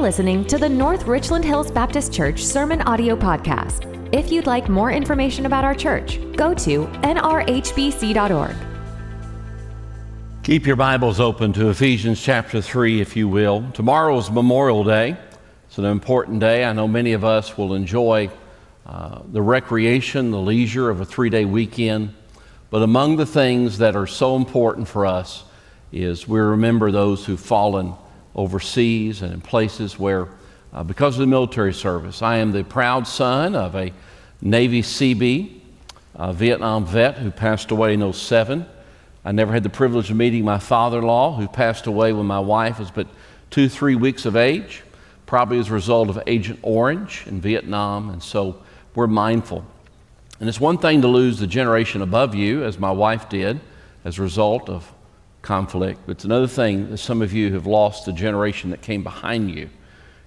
You're listening to the North Richland Hills Baptist Church Sermon Audio Podcast. If you'd like more information about our church, go to nrhbc.org. Keep your Bibles open to Ephesians chapter 3, if you will. Tomorrow is Memorial Day. It's an important day. I know many of us will enjoy the recreation, the leisure of a three-day weekend. But among the things that are so important for us is we remember those who've fallen overseas and in places where, because of the military service. I am the proud son of a Navy CB, a Vietnam vet who passed away in 2007. I never had the privilege of meeting my father-in-law, who passed away when my wife was but 2-3 weeks of age, probably as a result of Agent Orange in Vietnam, and so we're mindful. And it's one thing to lose the generation above you, as my wife did, as a result of conflict, but it's another thing that some of you have lost the generation that came behind you.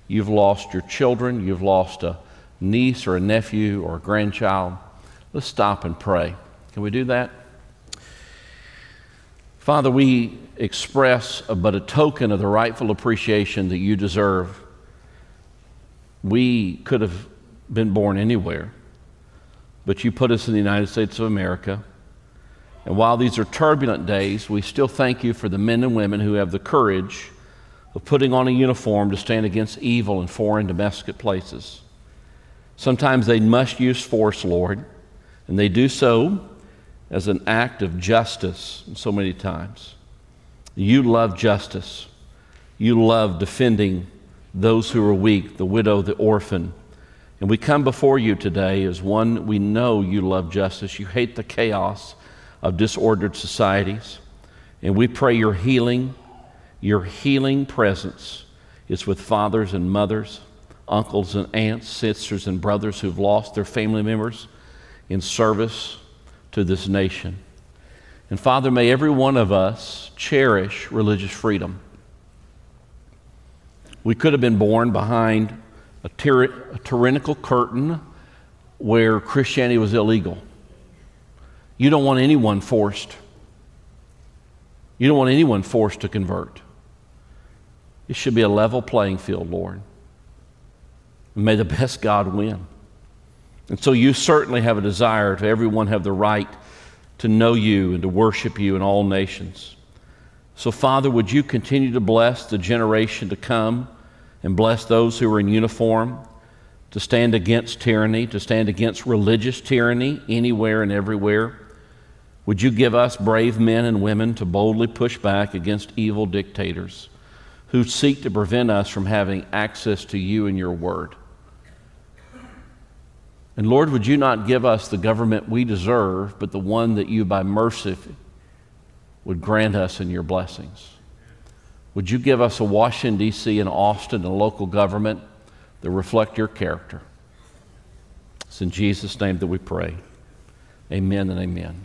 You've lost your children, you've lost a niece or a nephew or a grandchild. Let's stop and pray. Can we do that? Father, we express but a token of the rightful appreciation that you deserve. We could have been born anywhere, but you put us in the United States of America. And while these are turbulent days, we still thank you for the men and women who have the courage of putting on a uniform to stand against evil in foreign domestic places. Sometimes they must use force, Lord, and they do so as an act of justice so many times. You love justice. You love defending those who are weak, the widow, the orphan. And we come before you today as one we know you love justice. You hate the chaos of disordered societies. And we pray your healing presence is with fathers and mothers, uncles and aunts, sisters and brothers who've lost their family members in service to this nation. And Father, may every one of us cherish religious freedom. We could have been born behind a tyrannical curtain where Christianity was illegal. You don't want anyone forced. You don't want anyone forced to convert. It should be a level playing field, Lord. And may the best God win. And so you certainly have a desire to everyone have the right to know you and to worship you in all nations. So, Father, would you continue to bless the generation to come and bless those who are in uniform to stand against tyranny, to stand against religious tyranny anywhere and everywhere. Would you give us brave men and women to boldly push back against evil dictators who seek to prevent us from having access to you and your word? And Lord, would you not give us the government we deserve, but the one that you by mercy would grant us in your blessings? Would you give us a Washington, D.C. and Austin and local government that reflect your character? It's in Jesus' name that we pray. Amen and amen.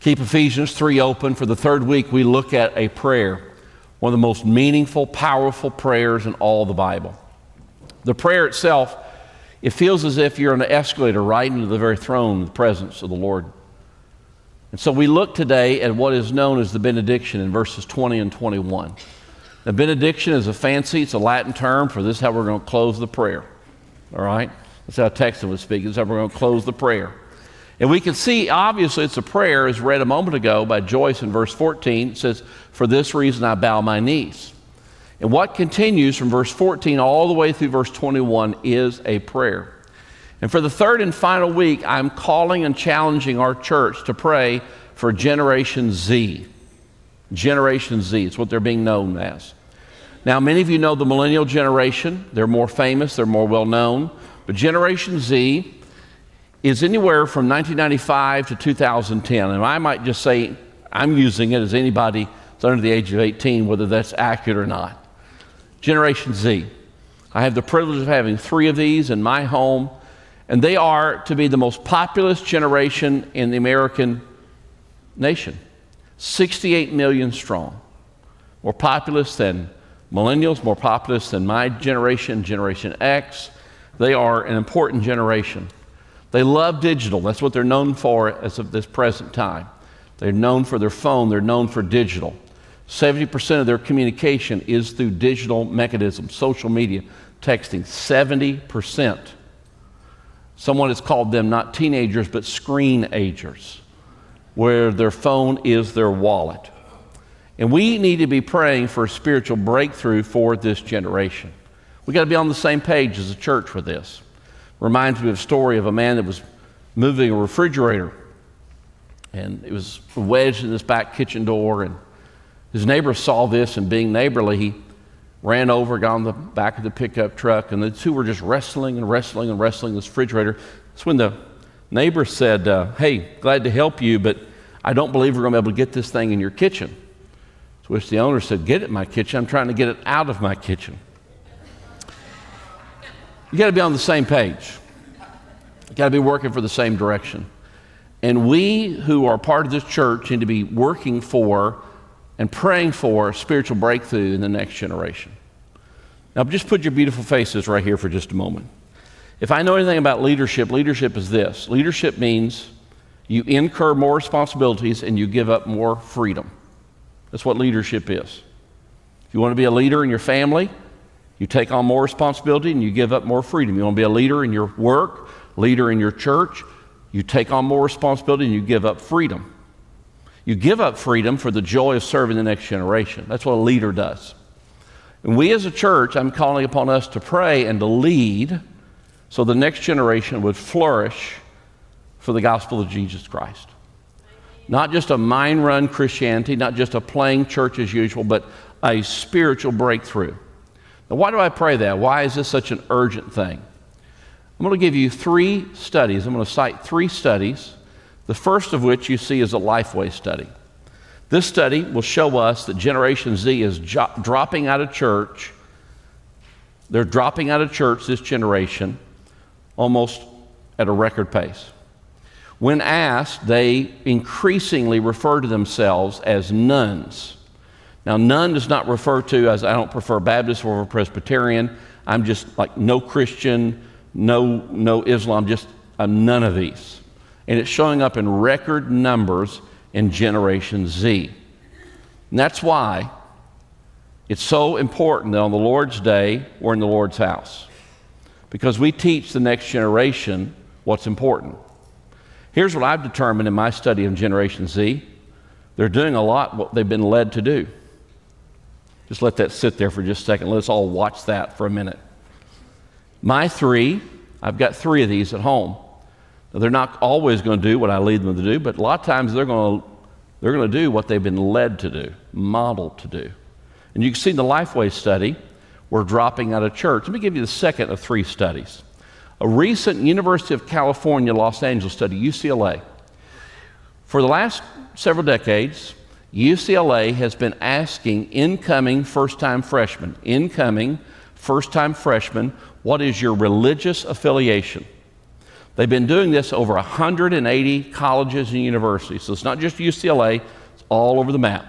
Keep Ephesians 3 open. For the third week, we look at a prayer, one of the most meaningful, powerful prayers in all the Bible. The prayer itself, it feels as if you're on an escalator right into the very throne of the presence of the Lord. And so we look today at what is known as the benediction in verses 20 and 21. The benediction is a fancy, it's a Latin term for this is how we're going to close the prayer. All right? That's how Texan would speak. This is how we're going to close the prayer. And we can see, obviously, it's a prayer, as read a moment ago by Joyce in verse 14. It says, "For this reason I bow my knees." And what continues from verse 14 all the way through verse 21 is a prayer. And for the third and final week, I'm calling and challenging our church to pray for Generation Z. Generation Z, it's what they're being known as. Now, many of you know the millennial generation. They're more famous, they're more well-known. But Generation Z is anywhere from 1995 to 2010. And I might just say, I'm using it as anybody that's under the age of 18, whether that's accurate or not. Generation Z. I have the privilege of having 3 of these in my home. And they are to be the most populous generation in the American nation. 68 million strong. More populous than millennials, more populous than my generation, Generation X. They are an important generation. They love digital. That's what they're known for as of this present time. They're known for their phone. They're known for digital. 70% of their communication is through digital mechanisms, social media, texting, 70%. Someone has called them not teenagers, but screen-agers, where their phone is their wallet. And we need to be praying for a spiritual breakthrough for this generation. We've got to be on the same page as a church with this. Reminds me of a story of a man that was moving a refrigerator, and it was wedged in this back kitchen door, and his neighbor saw this, and being neighborly, he ran over, got on the back of the pickup truck, and the two were just wrestling this refrigerator. That's when the neighbor said, hey, glad to help you, but I don't believe we're going to be able to get this thing in your kitchen. To which the owner said, get it in my kitchen. I'm trying to get it out of my kitchen. You got to be on the same page. You got to be working for the same direction. And we who are part of this church need to be working for and praying for a spiritual breakthrough in the next generation. Now, just put your beautiful faces right here for just a moment. If I know anything about leadership, leadership is this. Leadership means you incur more responsibilities and you give up more freedom. That's what leadership is. If you want to be a leader in your family, you take on more responsibility and you give up more freedom. You want to be a leader in your work, leader in your church, you take on more responsibility and you give up freedom. You give up freedom for the joy of serving the next generation. That's what a leader does. And we as a church, I'm calling upon us to pray and to lead so the next generation would flourish for the gospel of Jesus Christ. Not just a mind-run Christianity, not just a plain church as usual, but a spiritual breakthrough. Now, why do I pray that? Why is this such an urgent thing? I'm going to give you three studies. I'm going to cite three studies. The first of which you see is a LifeWay study. This study will show us that Generation Z is dropping out of church. They're dropping out of church, this generation, almost at a record pace. When asked, they increasingly refer to themselves as nuns. Now, nun does not refer to as I don't prefer Baptist or Presbyterian. I'm just like no Christian, no Islam, just I'm none of these. And it's showing up in record numbers in Generation Z. And that's why it's so important that on the Lord's Day, we're in the Lord's house. Because we teach the next generation what's important. Here's what I've determined in my study of Generation Z. They're doing a lot what they've been led to do. Just let that sit there for just a second. Let's all watch that for a minute. I've got three of these at home. They're not always going to do what I lead them to do, but a lot of times they're going to do what they've been led to do, modeled to do. And you can see in the LifeWay study, we're dropping out of church. Let me give you the second of three studies. A recent University of California, Los Angeles study, UCLA. For the last several decades, UCLA has been asking incoming first-time freshmen, what is your religious affiliation? They've been doing this over 180 colleges and universities. So it's not just UCLA, it's all over the map.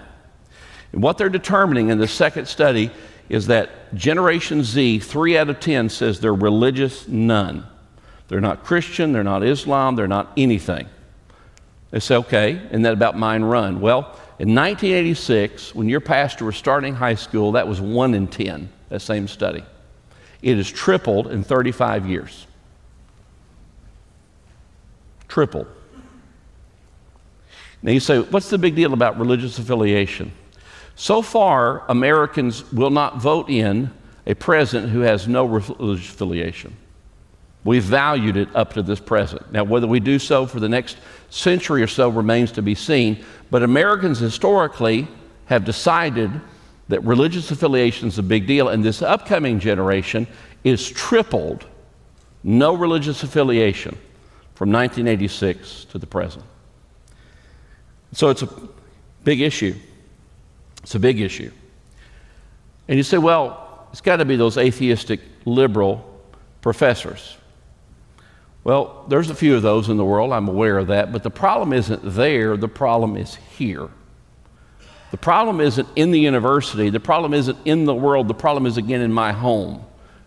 And what they're determining in the second study is that Generation Z, 3 out of 10, says they're religious none. They're not Christian, they're not Islam, they're not anything. They say, okay, isn't that about mine run? Well, in 1986, when your pastor was starting high school, that was 1 in 10, that same study. It has tripled in 35 years. Tripled. Now you say, what's the big deal about religious affiliation? So far, Americans will not vote in a president who has no religious affiliation. We've valued it up to this present. Now, whether we do so for the next century or so remains to be seen, but Americans historically have decided that religious affiliation is a big deal, and this upcoming generation is tripled, no religious affiliation, from 1986 to the present. So it's a big issue. It's a big issue. And you say, well, it's got to be those atheistic liberal professors. Well, there's a few of those in the world, I'm aware of that, but the problem isn't there, the problem is here. The problem isn't in the university, the problem isn't in the world, the problem is again in my home.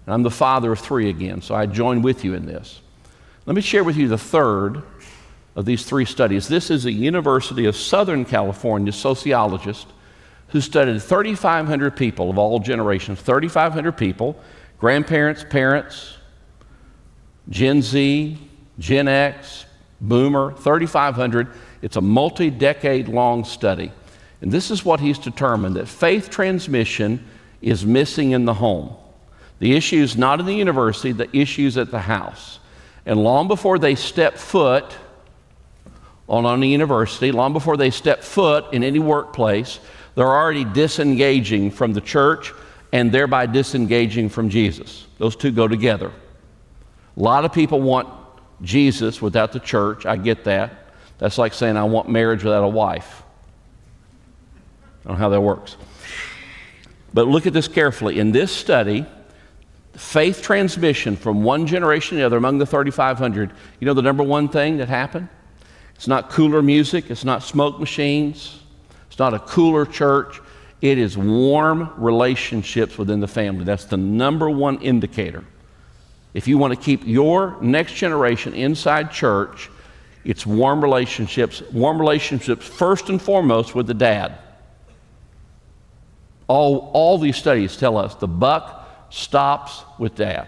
And I'm the father of three again, so I join with you in this. Let me share with you the third of these three studies. This is a University of Southern California sociologist who studied 3,500 people of all generations, 3,500 people, grandparents, parents, Gen Z, Gen X, Boomer, 3,500. It's a multi-decade-long study. And this is what he's determined, that faith transmission is missing in the home. The issue's not in the university, the issue's at the house. And long before they step foot on the university, long before they step foot in any workplace, they're already disengaging from the church and thereby disengaging from Jesus. Those two go together. A lot of people want Jesus without the church. I get that. That's like saying I want marriage without a wife. I don't know how that works. But look at this carefully. In this study, faith transmission from one generation to the other among the 3,500, you know the number one thing that happened? It's not cooler music. It's not smoke machines. It's not a cooler church. It is warm relationships within the family. That's the number one indicator. If you want to keep your next generation inside church, it's warm relationships. Warm relationships first and foremost with the dad. All these studies tell us the buck stops with dad.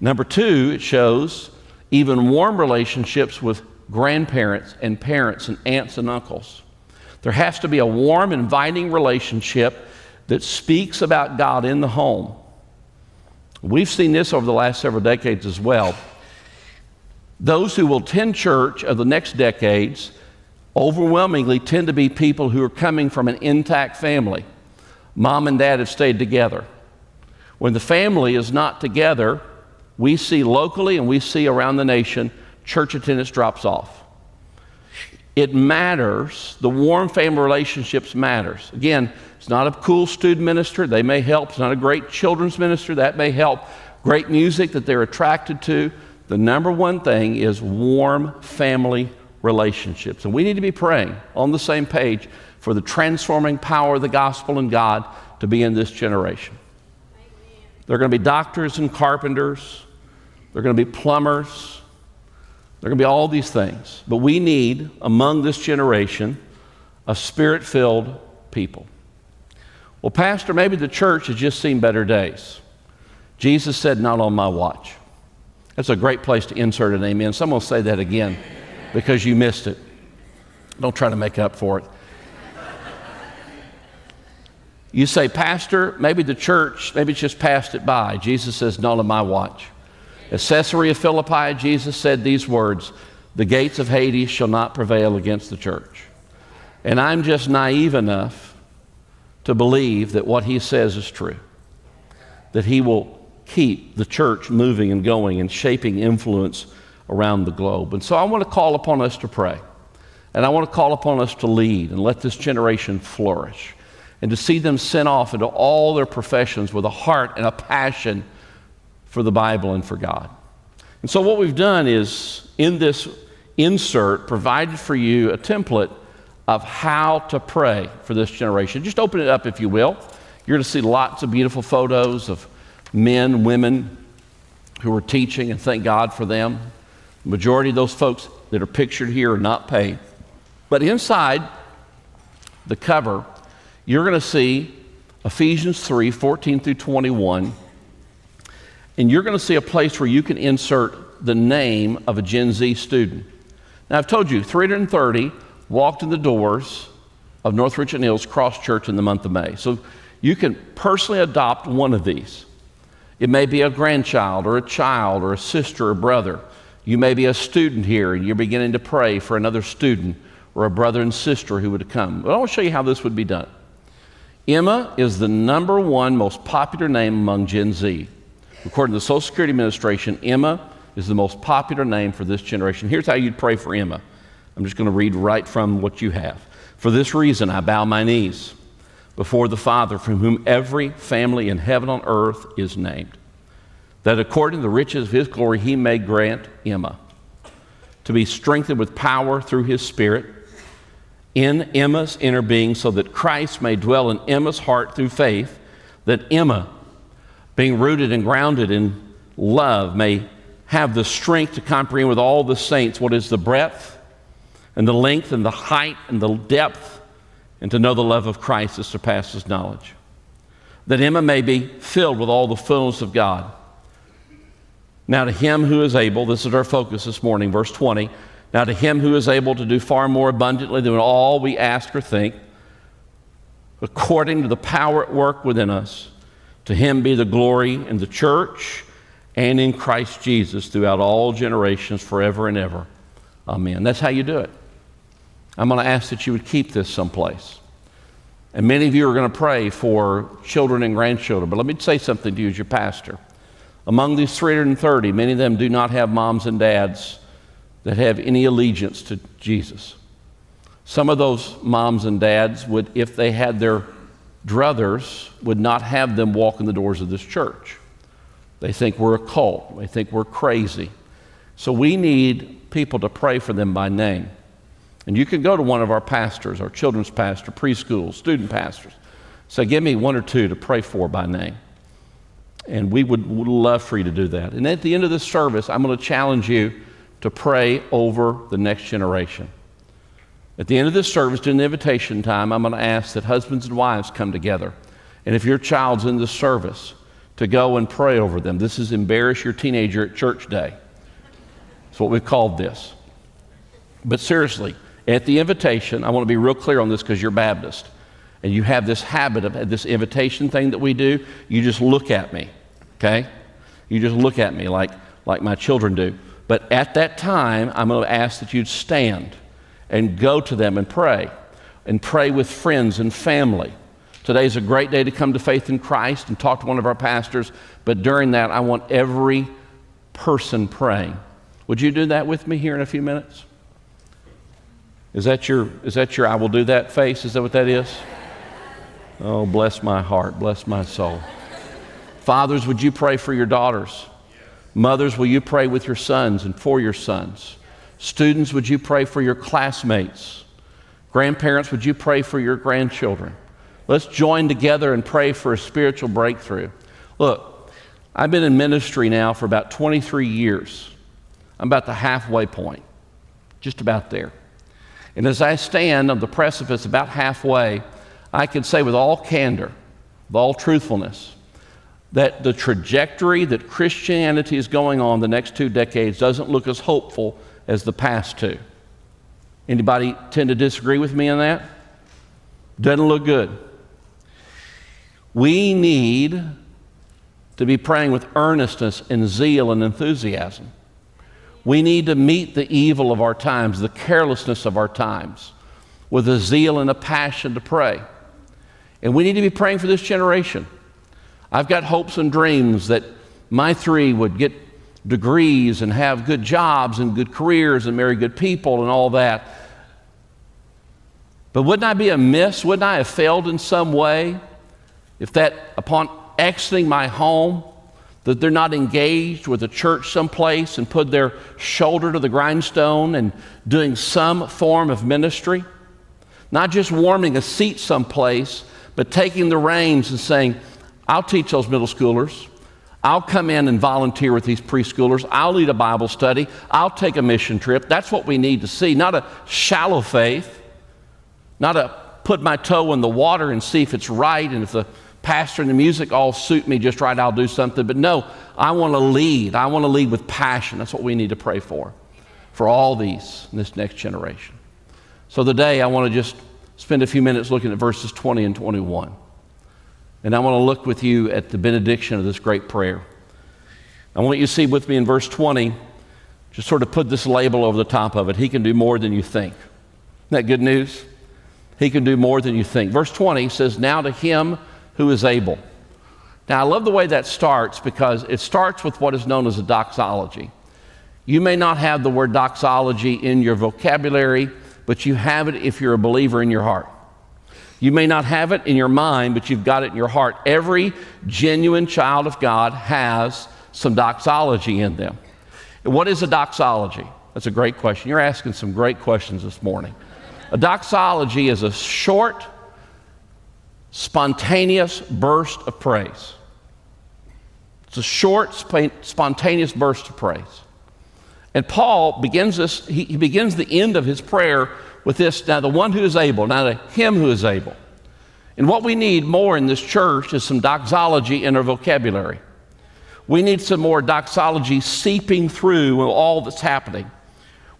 Number two, it shows even warm relationships with grandparents and parents and aunts and uncles. There has to be a warm, inviting relationship that speaks about God in the home. We've seen this over the last several decades as well. Those who will attend church of the next decades overwhelmingly tend to be people who are coming from an intact family. Mom and dad have stayed together. When the family is not together, we see locally and we see around the nation, church attendance drops off. It matters. The warm family relationships matters. Again, it's not a cool student minister. They may help. It's not a great children's minister. That may help. Great music that they're attracted to. The number one thing is warm family relationships. And we need to be praying on the same page for the transforming power of the gospel and God to be in this generation. Amen. They're going to be doctors and carpenters. They're going to be plumbers. They're going to be all these things. But we need, among this generation, a spirit-filled people. Well, Pastor, maybe the church has just seen better days. Jesus said, not on my watch. That's a great place to insert an amen. Someone will say that again because you missed it. Don't try to make up for it. You say, Pastor, maybe the church, maybe it's just passed it by. Jesus says, not on my watch. At Caesarea Philippi, Jesus said these words, the gates of Hades shall not prevail against the church. And I'm just naive enough to believe that what he says is true, that he will keep the church moving and going and shaping influence around the globe. And so I want to call upon us to pray, and I want to call upon us to lead and let this generation flourish, and to see them sent off into all their professions with a heart and a passion for the Bible and for God. And so what we've done is, in this insert, provided for you a template of how to pray for this generation. Just open it up, if you will. You're going to see lots of beautiful photos of men, women who are teaching, and thank God for them. The majority of those folks that are pictured here are not paid. But inside the cover, you're going to see Ephesians 3, 14 through 21, and you're going to see a place where you can insert the name of a Gen Z student. Now, I've told you, 330 walked in the doors of North Richland Hills Cross Church in the month of May. So you can personally adopt one of these. It may be a grandchild or a child or a sister or brother. You may be a student here, and you're beginning to pray for another student or a brother and sister who would come. But I want to show you how this would be done. Emma is the number one most popular name among Gen Z. According to the Social Security Administration, Emma is the most popular name for this generation. Here's how you'd pray for Emma. I'm just going to read right from what you have. For this reason, I bow my knees before the Father, from whom every family in heaven and on earth is named, that according to the riches of his glory, he may grant Emma to be strengthened with power through his Spirit in Emma's inner being, so that Christ may dwell in Emma's heart through faith, that Emma, being rooted and grounded in love, may have the strength to comprehend with all the saints what is the breadth and the length and the height and the depth and to know the love of Christ that surpasses knowledge, that Emma may be filled with all the fullness of God. Now to him who is able, this is our focus this morning, verse 20, now to him who is able to do far more abundantly than all we ask or think, according to the power at work within us, to him be the glory in the church and in Christ Jesus throughout all generations, forever and ever. Amen. That's how you do it. I'm going to ask that you would keep this someplace. And many of you are going to pray for children and grandchildren. But let me say something to you as your pastor. Among these 330, many of them do not have moms and dads that have any allegiance to Jesus. Some of those moms and dads would, if they had their druthers, would not have them walk in the doors of this church. They think we're a cult. They think we're crazy. So we need people to pray for them by name. And you can go to one of our pastors, our children's pastor, preschool, student pastors. Say, give me one or two to pray for by name. And we would love for you to do that. And at the end of this service, I'm going to challenge you to pray over the next generation. At the end of this service, during the invitation time, I'm going to ask that husbands and wives come together. And if your child's in the service, to go and pray over them. This is embarrass your teenager at church day. That's what we've called this. But seriously, at the invitation, I want to be real clear on this because you're Baptist. And you have this habit of this invitation thing that we do. You just look at me, okay? You just look at me like my children do. But at that time, I'm going to ask that you'd stand and go to them and pray with friends and family. Today's a great day to come to faith in Christ and talk to one of our pastors, but during that, I want every person praying. Would you do that with me here in a few minutes? Is that your I will do that face? Is that what that is? Oh, bless my heart, bless my soul. Fathers, would you pray for your daughters? Mothers, will you pray with your sons and for your sons? Students, would you pray for your classmates? Grandparents, would you pray for your grandchildren? Let's join together and pray for a spiritual breakthrough. Look, I've been in ministry now for about 23 years. I'm about the halfway point, just about there. And as I stand on the precipice about halfway, I can say with all candor, with all truthfulness, that the trajectory that Christianity is going on the next 2 decades doesn't look as hopeful as the past 2. Anybody tend to disagree with me on that? Doesn't look good. We need to be praying with earnestness and zeal and enthusiasm. We need to meet the evil of our times, the carelessness of our times, with a zeal and a passion to pray. And we need to be praying for this generation. I've got hopes and dreams that my 3 would get degrees and have good jobs and good careers and marry good people and all that. But wouldn't I be amiss? Wouldn't I have failed in some way if that upon exiting my home that they're not engaged with a church someplace and put their shoulder to the grindstone and doing some form of ministry? Not just warming a seat someplace, but taking the reins and saying, I'll teach those middle schoolers. I'll come in and volunteer with these preschoolers. I'll lead a Bible study. I'll take a mission trip. That's what we need to see. Not a shallow faith, not a put my toe in the water and see if it's right, and if the pastor and the music all suit me just right, I'll do something. But no, I want to lead. I want to lead with passion. That's what we need to pray for all these in this next generation. So today I want to just spend a few minutes looking at verses 20 and 21. And I want to look with you at the benediction of this great prayer. I want you to see with me in verse 20, just sort of put this label over the top of it. He can do more than you think. Isn't that good news? He can do more than you think. Verse 20 says, now to him who is able. Now, I love the way that starts because it starts with what is known as a doxology. You may not have the word doxology in your vocabulary, but you have it if you're a believer in your heart. You may not have it in your mind, but you've got it in your heart. Every genuine child of God has some doxology in them. And what is a doxology? That's a great question. You're asking some great questions this morning. A doxology is a short, spontaneous burst of praise. It's a short, spontaneous burst of praise. And Paul begins this, he begins the end of his prayer with this, now the one who is able, now to him who is able. And what we need more in this church is some doxology in our vocabulary. We need some more doxology seeping through all that's happening.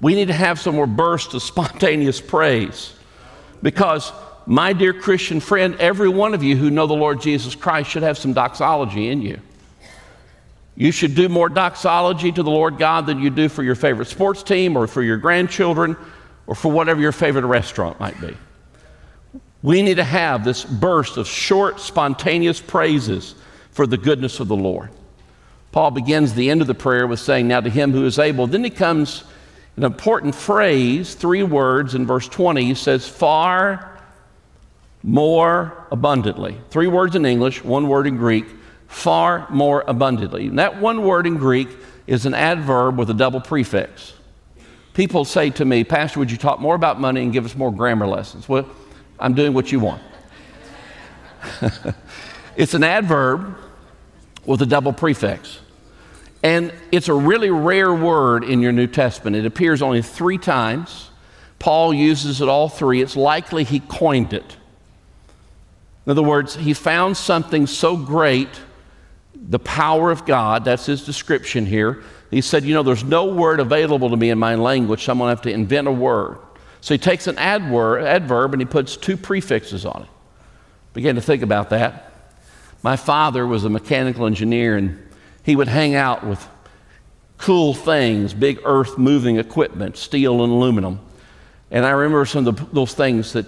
We need to have some more bursts of spontaneous praise. Because, my dear Christian friend, every one of you who know the Lord Jesus Christ should have some doxology in you. You should do more doxology to the Lord God than you do for your favorite sports team or for your grandchildren or for whatever your favorite restaurant might be. We need to have this burst of short, spontaneous praises for the goodness of the Lord. Paul begins the end of the prayer with saying, now to him who is able. Then he comes an important phrase, three words in verse 20. He says, far more abundantly. Three words in English, one word in Greek, far more abundantly. And that one word in Greek is an adverb with a double prefix. People say to me, Pastor, would you talk more about money and give us more grammar lessons? Well, I'm doing what you want. It's an adverb with a double prefix. And it's a really rare word in your New Testament. It appears only three times. Paul uses it all three. It's likely he coined it. In other words, he found something so great, the power of God, that's his description here. He said, you know, there's no word available to me in my language, so I'm going to have to invent a word. So he takes an adverb and he puts two prefixes on it. Begin to think about that. My father was a mechanical engineer, and he would hang out with cool things, big earth-moving equipment, steel and aluminum. And I remember some of those things that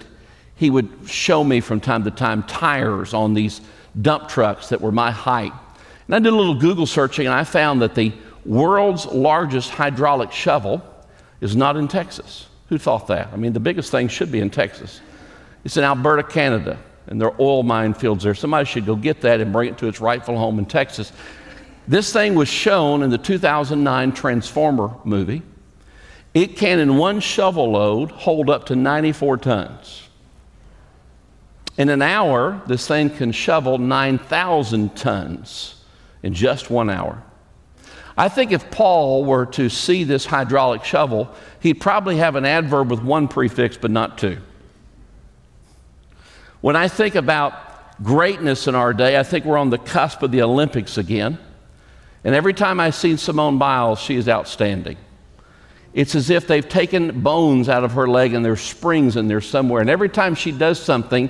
he would show me from time to time, tires on these dump trucks that were my height. And I did a little Google searching, and I found that the world's largest hydraulic shovel is not in Texas. Who thought that? I mean, the biggest thing should be in Texas. It's in Alberta, Canada, and there are oil mine fields there. Somebody should go get that and bring it to its rightful home in Texas. This thing was shown in the 2009 Transformer movie. It can, in one shovel load, hold up to 94 tons. In an hour, this thing can shovel 9,000 tons in just 1 hour. I think if Paul were to see this hydraulic shovel, he'd probably have an adverb with one prefix, but not two. When I think about greatness in our day, I think we're on the cusp of the Olympics again. And every time I see Simone Biles, she is outstanding. It's as if they've taken bones out of her leg and there's springs in there somewhere. And every time she does something,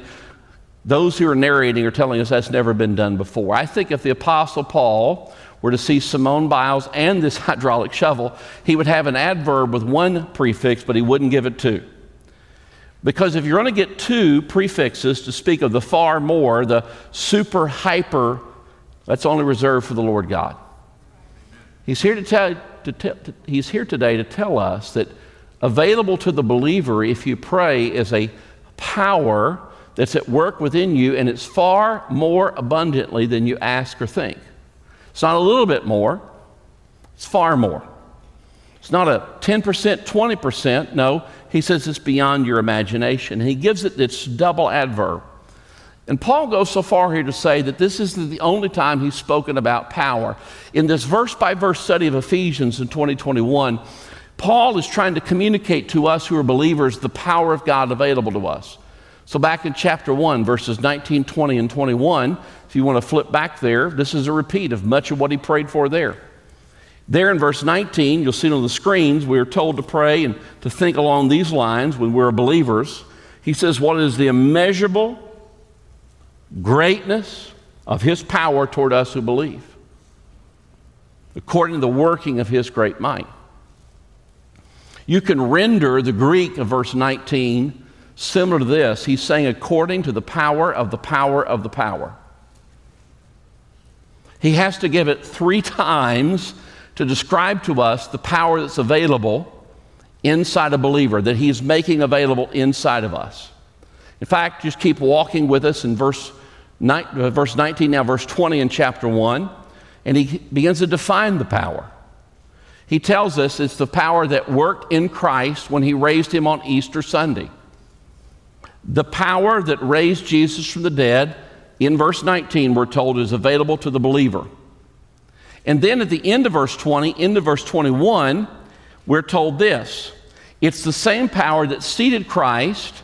those who are narrating are telling us that's never been done before. I think if the Apostle Paul were to see Simone Biles and this hydraulic shovel, he would have an adverb with one prefix, but he wouldn't give it two. Because if you're going to get two prefixes to speak of the far more, the super hyper, that's only reserved for the Lord God. He's here he's here today to tell us that available to the believer, if you pray, is a power that's at work within you, and it's far more abundantly than you ask or think. It's not a little bit more, it's far more. It's not a 10%, 20%, no. He says it's beyond your imagination. And he gives it this double adverb. And Paul goes so far here to say that this isn't the only time he's spoken about power. In this verse-by-verse study of Ephesians in 2021, Paul is trying to communicate to us who are believers the power of God available to us. So back in chapter 1, verses 19, 20, and 21, if you want to flip back there, this is a repeat of much of what he prayed for there. There in verse 19, you'll see it on the screens, we are told to pray and to think along these lines when we're believers. He says, what is the immeasurable greatness of his power toward us who believe, according to the working of his great might. You can render the Greek of verse 19 similar to this. He's saying, according to the power of the power of the power. He has to give it three times to describe to us the power that's available inside a believer, that he's making available inside of us. In fact, just keep walking with us in verse 19, now verse 20 in chapter 1, and he begins to define the power. He tells us it's the power that worked in Christ when he raised him on Easter Sunday. The power that raised Jesus from the dead in verse 19, we're told, is available to the believer. And then at the end of verse 20, into verse 21, we're told this. It's the same power that seated Christ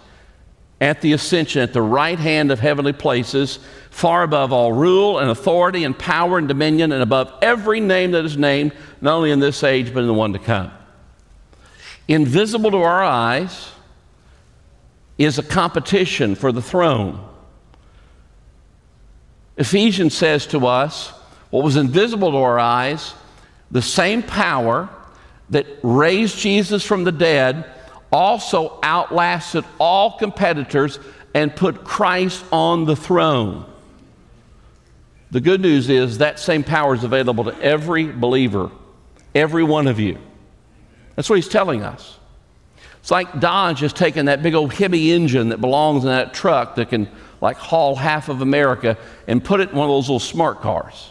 at the ascension at the right hand of heavenly places, far above all rule and authority and power and dominion, and above every name that is named, not only in this age but in the one to come. Invisible to our eyes is a competition for the throne. Ephesians says to us, what was invisible to our eyes, the same power that raised Jesus from the dead also outlasted all competitors and put Christ on the throne. The good news is that same power is available to every believer, every one of you. That's what he's telling us. It's like Dodge has taken that big old Hemi engine that belongs in that truck that can like haul half of America and put it in one of those little smart cars.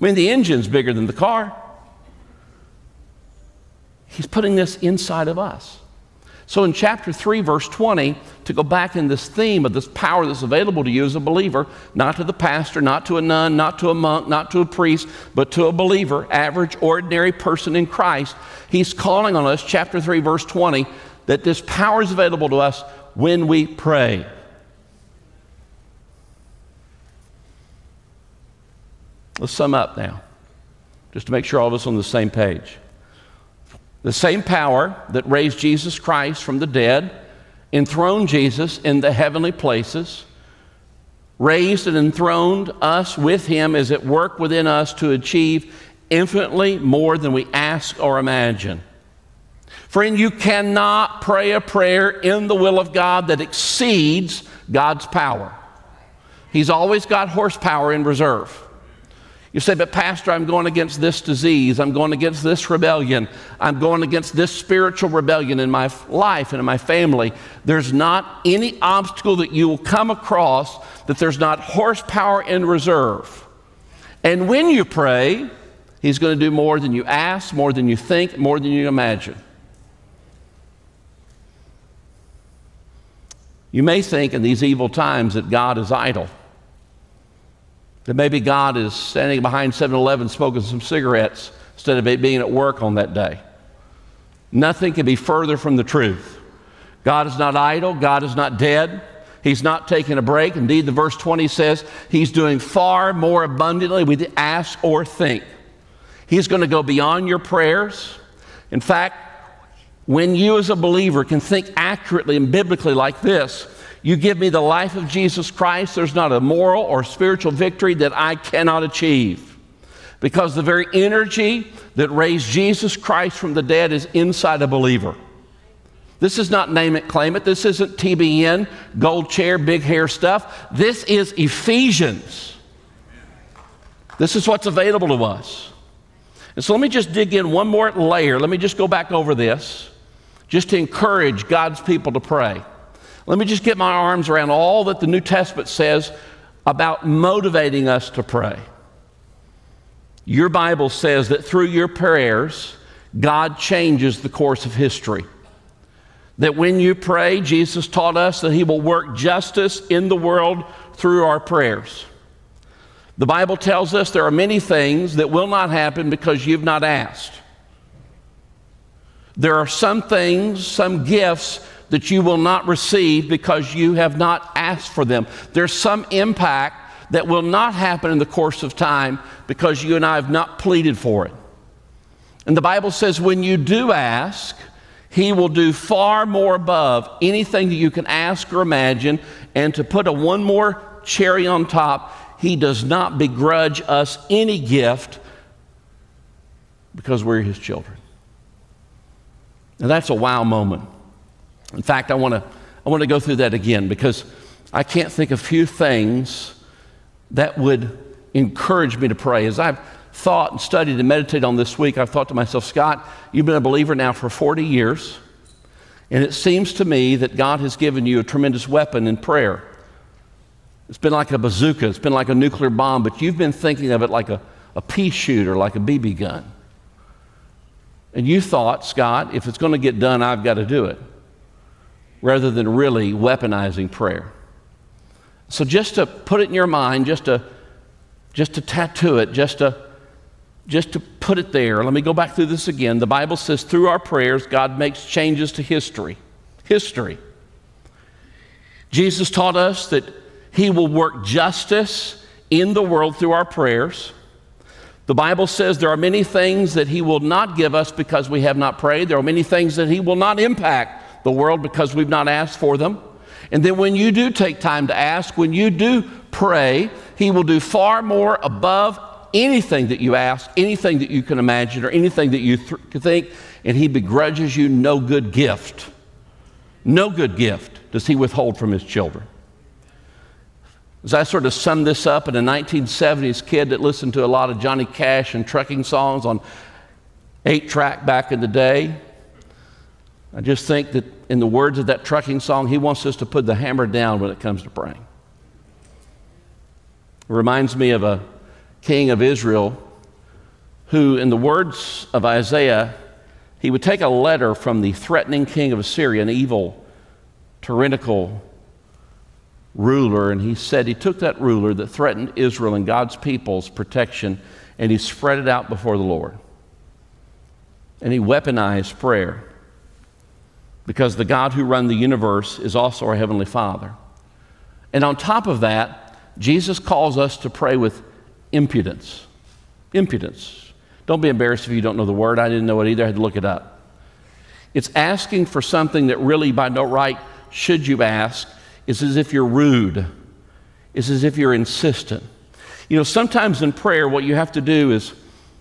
I mean, the engine's bigger than the car. He's putting this inside of us. So in chapter 3, verse 20, to go back in this theme of this power that's available to you as a believer, not to the pastor, not to a nun, not to a monk, not to a priest, but to a believer, average, ordinary person in Christ, he's calling on us, chapter 3, verse 20, that this power is available to us when we pray. Let's sum up now, just to make sure all of us are on the same page. The same power that raised Jesus Christ from the dead, enthroned Jesus in the heavenly places, raised and enthroned us with him, is at work within us to achieve infinitely more than we ask or imagine. Friend, you cannot pray a prayer in the will of God that exceeds God's power. He's always got horsepower in reserve. You say, but pastor, I'm going against this disease, I'm going against this rebellion, I'm going against this spiritual rebellion in my life and in my family. There's not any obstacle that you will come across that there's not horsepower in reserve. And when you pray, he's going to do more than you ask, more than you think, more than you imagine. You may think in these evil times that God is idle. That maybe God is standing behind 7-Eleven smoking some cigarettes instead of it being at work on that day. Nothing can be further from the truth. God is not idle. God is not dead. He's not taking a break. Indeed, the verse 20 says he's doing far more abundantly than we ask or think. He's going to go beyond your prayers. In fact, when you as a believer can think accurately and biblically like this, you give me the life of Jesus Christ, there's not a moral or spiritual victory that I cannot achieve, because the very energy that raised Jesus Christ from the dead is inside a believer. This is not name it, claim it. This isn't TBN, gold chair, big hair stuff. This is Ephesians. This is what's available to us. And so let me just dig in one more layer. Let me just go back over this, just to encourage God's people to pray. Let me just get my arms around all that the New Testament says about motivating us to pray. Your Bible says that through your prayers, God changes the course of history. That when you pray, Jesus taught us that he will work justice in the world through our prayers. The Bible tells us there are many things that will not happen because you've not asked. There are some things, some gifts, that you will not receive because you have not asked for them. There's some impact that will not happen in the course of time because you and I have not pleaded for it. And the Bible says when you do ask, he will do far more above anything that you can ask or imagine. And to put a one more cherry on top, he does not begrudge us any gift because we're his children. Now that's a wow moment. In fact, I want to go through that again, because I can't think of few things that would encourage me to pray. As I've thought and studied and meditated on this week, I've thought to myself, Scott, you've been a believer now for 40 years, and it seems to me that God has given you a tremendous weapon in prayer. It's been like a bazooka. It's been like a nuclear bomb, but you've been thinking of it like a pea shooter, like a BB gun. And you thought, Scott, if it's going to get done, I've got to do it, rather than really weaponizing prayer. So just to put it in your mind, just to tattoo it, just to just to put it there, let me go back through this again. The Bible says through our prayers, God makes changes to history. History. Jesus taught us that he will work justice in the world through our prayers. The Bible says there are many things that he will not give us because we have not prayed. There are many things that he will not impact the world because we've not asked for them. And then when you do take time to ask, when you do pray, he will do far more above anything that you ask, anything that you can imagine, or anything that you think, and he begrudges you no good gift. No good gift does he withhold from his children. As I sort of sum this up, in a 1970s kid that listened to a lot of Johnny Cash and trucking songs on 8-track back in the day, I just think that in the words of that trucking song, he wants us to put the hammer down when it comes to praying. It reminds me of a king of Israel who, in the words of Isaiah, he would take a letter from the threatening king of Assyria, an evil, tyrannical ruler, and he said he took that ruler that threatened Israel and God's people's protection, and he spread it out before the Lord. And he weaponized prayer, because the God who runs the universe is also our Heavenly Father. And on top of that, Jesus calls us to pray with impudence. Impudence. Don't be embarrassed if you don't know the word. I didn't know it either. I had to look it up. It's asking for something that really, by no right, should you ask. It's as if you're rude. It's as if you're insistent. You know, sometimes in prayer, what you have to do is,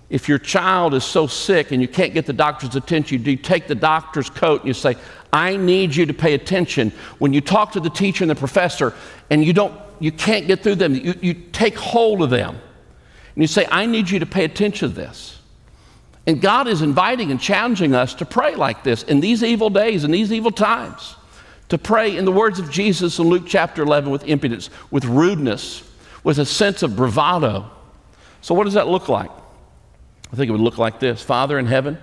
if your child is so sick and you can't get the doctor's attention, you take the doctor's coat and you say, I need you to pay attention. When you talk to the teacher and the professor and you can't get through them, you take hold of them. And you say, I need you to pay attention to this. And God is inviting and challenging us to pray like this in these evil days, in these evil times, to pray in the words of Jesus in Luke chapter 11 with impudence, with rudeness, with a sense of bravado. So what does that look like? I think it would look like this. Father in heaven,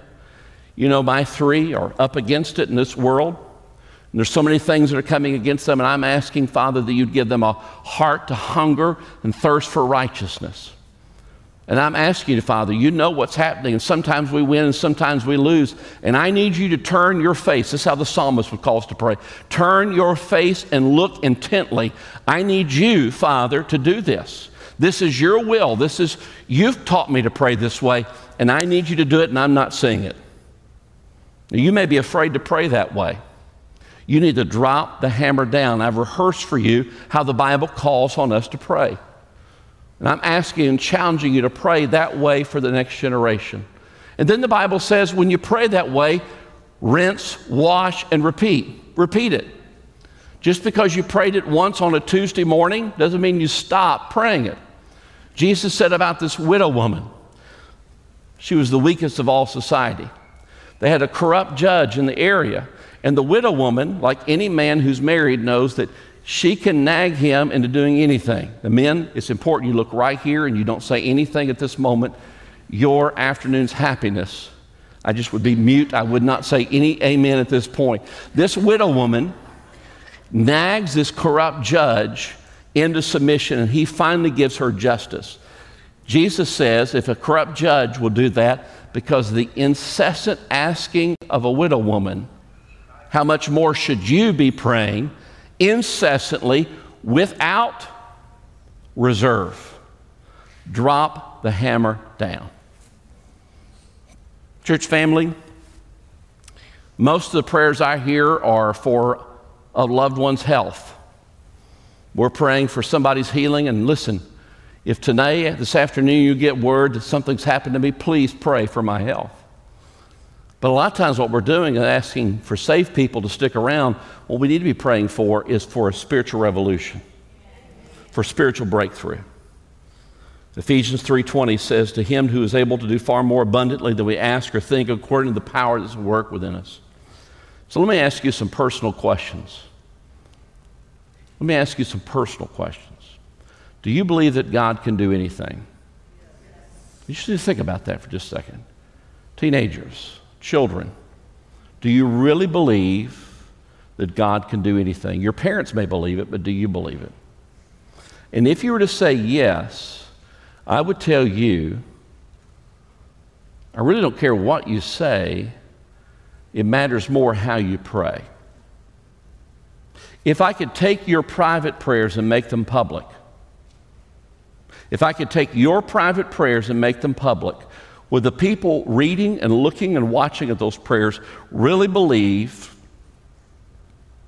you know my three are up against it in this world. And there's so many things that are coming against them, and I'm asking, Father, that you'd give them a heart to hunger and thirst for righteousness. And I'm asking you, Father, you know what's happening, and sometimes we win and sometimes we lose, and I need you to turn your face. This is how the psalmist would call us to pray. Turn your face and look intently. I need you, Father, to do this. This is your will. You've taught me to pray this way, and I need you to do it, and I'm not seeing it. Now, you may be afraid to pray that way. You need to drop the hammer down. I've rehearsed for you how the Bible calls on us to pray. And I'm asking and challenging you to pray that way for the next generation. And then the Bible says when you pray that way, rinse, wash, and repeat. Repeat it. Just because you prayed it once on a Tuesday morning doesn't mean you stop praying it. Jesus said about this widow woman, she was the weakest of all society. They had a corrupt judge in the area, and the widow woman, like any man who's married, knows that she can nag him into doing anything. The men, it's important you look right here and you don't say anything at this moment. Your afternoon's happiness. I just would be mute. I would not say any amen at this point. This widow woman nags this corrupt judge into submission, and he finally gives her justice. Jesus says if a corrupt judge will do that because of the incessant asking of a widow woman, how much more should you be praying incessantly, without reserve? Drop the hammer down. Church family, most of the prayers I hear are for a loved one's health. We're praying for somebody's healing, and listen, if today, this afternoon, you get word that something's happened to me, please pray for my health. But a lot of times what we're doing is asking for safe people to stick around. What we need to be praying for is for a spiritual revolution, for spiritual breakthrough. Ephesians 3:20 says, to him who is able to do far more abundantly than we ask or think, according to the power that's at work within us. So let me ask you some personal questions. Let me ask you some personal questions. Do you believe that God can do anything? You should think about that for just a second. Teenagers. Children, do you really believe that God can do anything? Your parents may believe it, but do you believe it? And if you were to say yes, I would tell you I really don't care what you say. It matters more how you pray. If I could take your private prayers and make them public, if I could take your private prayers and make them public, would the people reading and looking and watching at those prayers really believe?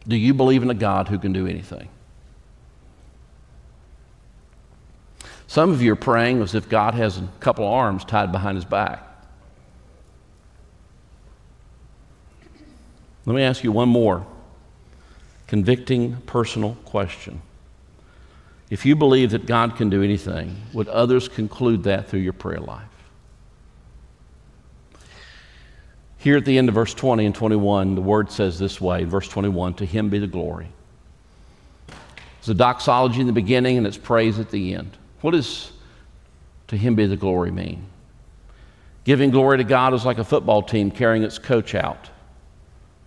Do you believe in a God who can do anything? Some of you are praying as if God has a couple of arms tied behind his back. Let me ask you one more convicting personal question. If you believe that God can do anything, would others conclude that through your prayer life? Here at the end of verse 20 and 21, the word says this way, verse 21, to him be the glory. It's a doxology in the beginning and it's praise at the end. What does to him be the glory mean? Giving glory to God is like a football team carrying its coach out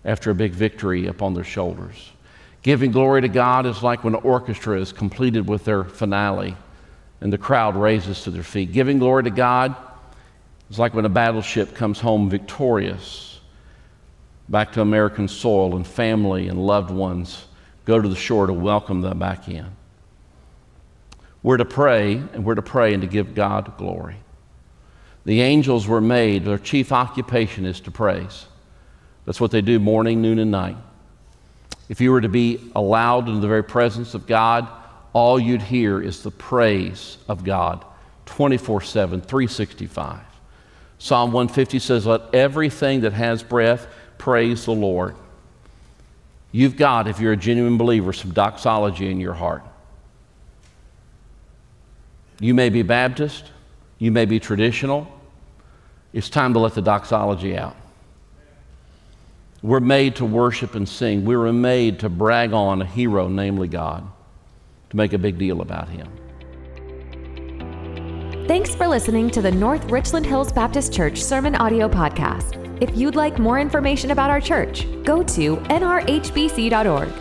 after a big victory upon their shoulders. Giving glory to God is like when an orchestra is completed with their finale and the crowd raises to their feet. Giving glory to God is like when a battleship comes home victorious back to American soil, and family and loved ones go to the shore to welcome them back in. We're to pray and to give God glory. The angels were made, their chief occupation is to praise. That's what they do morning, noon, and night. If you were to be allowed into the very presence of God, all you'd hear is the praise of God, 24/7, 365. Psalm 150 says, let everything that has breath praise the Lord. You've got, if you're a genuine believer, some doxology in your heart. You may be Baptist, you may be traditional. It's time to let the doxology out. We're made to worship and sing. We were made to brag on a hero, namely God, to make a big deal about him. Thanks for listening to the North Richland Hills Baptist Church Sermon Audio Podcast. If you'd like more information about our church, go to nrhbc.org.